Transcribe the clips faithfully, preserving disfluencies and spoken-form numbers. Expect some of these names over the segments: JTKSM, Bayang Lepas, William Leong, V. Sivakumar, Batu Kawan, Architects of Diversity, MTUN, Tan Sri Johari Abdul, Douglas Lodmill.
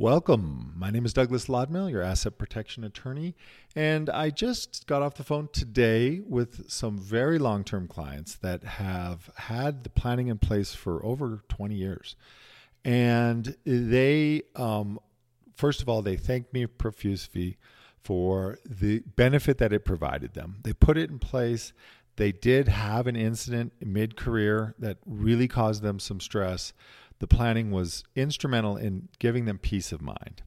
Welcome. My name is Douglas Lodmill, your asset protection attorney, and I just got off the phone today with some very long-term clients that have had the planning in place for over twenty years. And they, um, first of all, they thanked me profusely for the benefit that it provided them. They put it in place. They did have an incident mid-career that really caused them some stress. The planning was instrumental in giving them peace of mind.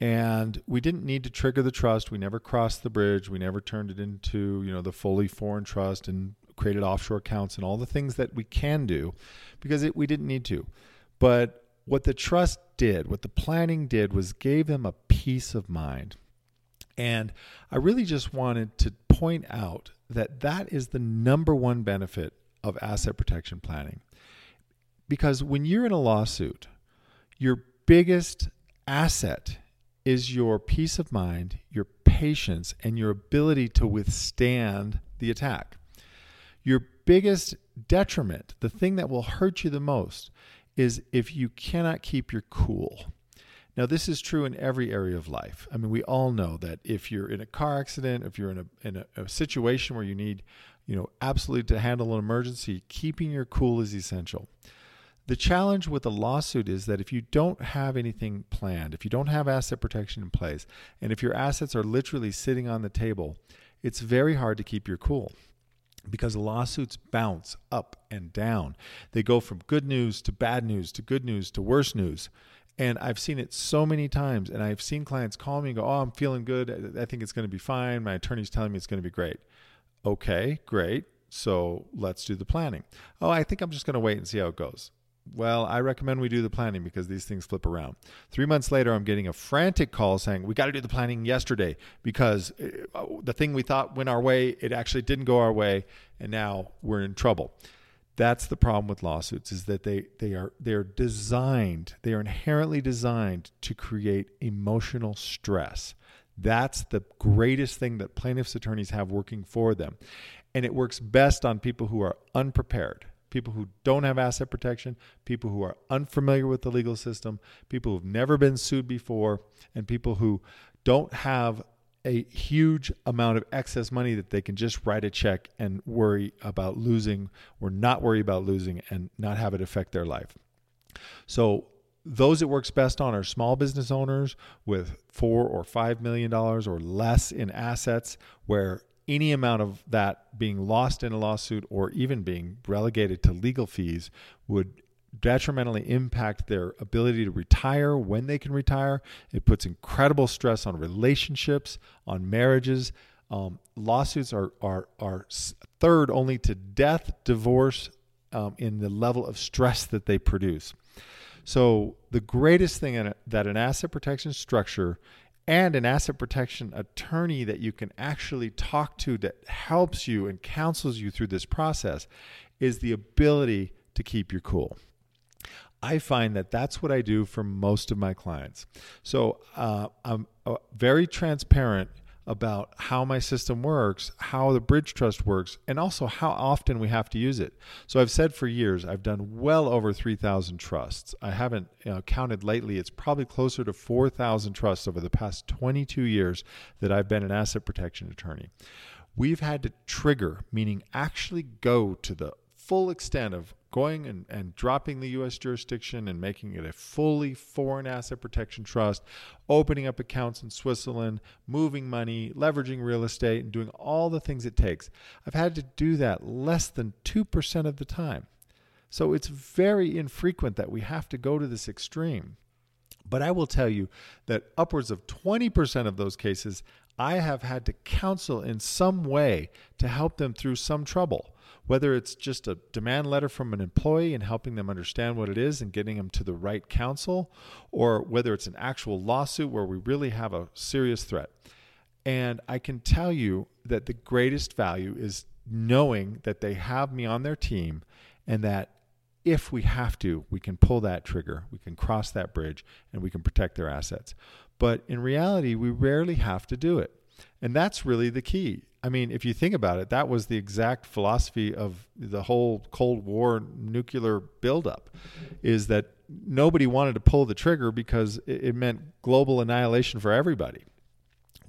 And we didn't need to trigger the trust. We never crossed the bridge. We never turned it into, you know, the fully foreign trust and created offshore accounts and all the things that we can do because it, we didn't need to. But what the trust did, what the planning did was gave them a peace of mind. And I really just wanted to point out that that is the number one benefit of asset protection planning. Because when you're in a lawsuit, your biggest asset is your peace of mind, your patience, and your ability to withstand the attack. Your biggest detriment, the thing that will hurt you the most, is if you cannot keep your cool. Now, this is true in every area of life. I mean, we all know that if you're in a car accident, if you're in a in a, a situation where you need, you know, absolutely to handle an emergency, keeping your cool is essential. The challenge with a lawsuit is that if you don't have anything planned, if you don't have asset protection in place, and if your assets are literally sitting on the table, it's very hard to keep your cool because lawsuits bounce up and down. They go from good news to bad news to good news to worse news. And I've seen it so many times, and I've seen clients call me and go, oh, I'm feeling good. I think it's going to be fine. My attorney's telling me it's going to be great. Okay, great. So let's do the planning. Oh, I think I'm just going to wait and see how it goes. Well, I recommend we do the planning because these things flip around. Three months later, I'm getting a frantic call saying, we got to do the planning yesterday because the thing we thought went our way, it actually didn't go our way, and now we're in trouble. That's the problem with lawsuits is that they they are they are designed, they are inherently designed to create emotional stress. That's the greatest thing that plaintiffs' attorneys have working for them. And it works best on people who are unprepared. People who don't have asset protection, people who are unfamiliar with the legal system, people who've never been sued before, and people who don't have a huge amount of excess money that they can just write a check and worry about losing or not worry about losing and not have it affect their life. So those it works best on are small business owners with four or five million dollars or less in assets where any amount of that being lost in a lawsuit or even being relegated to legal fees would detrimentally impact their ability to retire when they can retire. It puts incredible stress on relationships, on marriages. Um, lawsuits are, are, are third only to death, divorce, um, in the level of stress that they produce. So the greatest thing in it, that an asset protection structure and an asset protection attorney that you can actually talk to that helps you and counsels you through this process is the ability to keep your cool. I find that that's what I do for most of my clients. So uh, I'm uh, very transparent about how my system works, how the bridge trust works, and also how often we have to use it. So I've said for years, I've done well over three thousand trusts. I haven't you know, counted lately. It's probably closer to four thousand trusts over the past twenty-two years that I've been an asset protection attorney. We've had to trigger, meaning actually go to the full extent of going and, and dropping the U S jurisdiction and making it a fully foreign asset protection trust, opening up accounts in Switzerland, moving money, leveraging real estate, and doing all the things it takes. I've had to do that less than two percent of the time. So it's very infrequent that we have to go to this extreme. But I will tell you that upwards of twenty percent of those cases, I have had to counsel in some way to help them through some trouble, whether it's just a demand letter from an employee and helping them understand what it is and getting them to the right counsel, or whether it's an actual lawsuit where we really have a serious threat. And I can tell you that the greatest value is knowing that they have me on their team and that if we have to, we can pull that trigger, we can cross that bridge, and we can protect their assets. But in reality, we rarely have to do it. And that's really the key. I mean, if you think about it, that was the exact philosophy of the whole Cold War nuclear buildup, is that nobody wanted to pull the trigger because it meant global annihilation for everybody.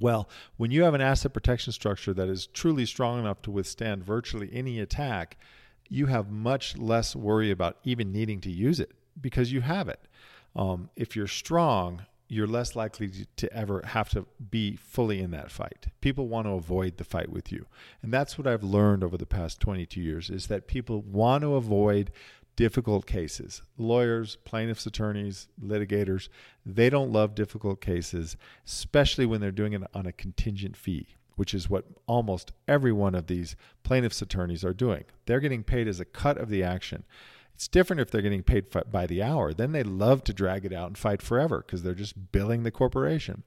Well, when you have an asset protection structure that is truly strong enough to withstand virtually any attack, you have much less worry about even needing to use it because you have it. Um, if you're strong, you're less likely to ever have to be fully in that fight. People want to avoid the fight with you. And that's what I've learned over the past twenty-two years, is that people want to avoid difficult cases. Lawyers, plaintiffs' attorneys, litigators, they don't love difficult cases, especially when they're doing it on a contingent fee, which is what almost every one of these plaintiffs' attorneys are doing. They're getting paid as a cut of the action. It's different if they're getting paid by the hour. Then they love to drag it out and fight forever because they're just billing the corporation.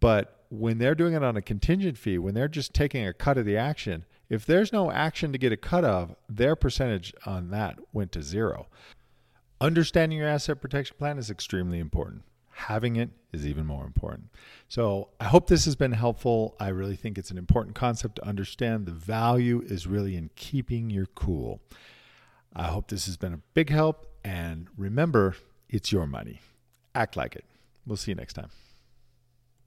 But when they're doing it on a contingent fee, when they're just taking a cut of the action, if there's no action to get a cut of, their percentage on that went to zero. Understanding your asset protection plan is extremely important. Having it is even more important. So I hope this has been helpful. I really think it's an important concept to understand. The value is really in keeping your cool. I hope this has been a big help, and remember, it's your money. Act like it. We'll see you next time.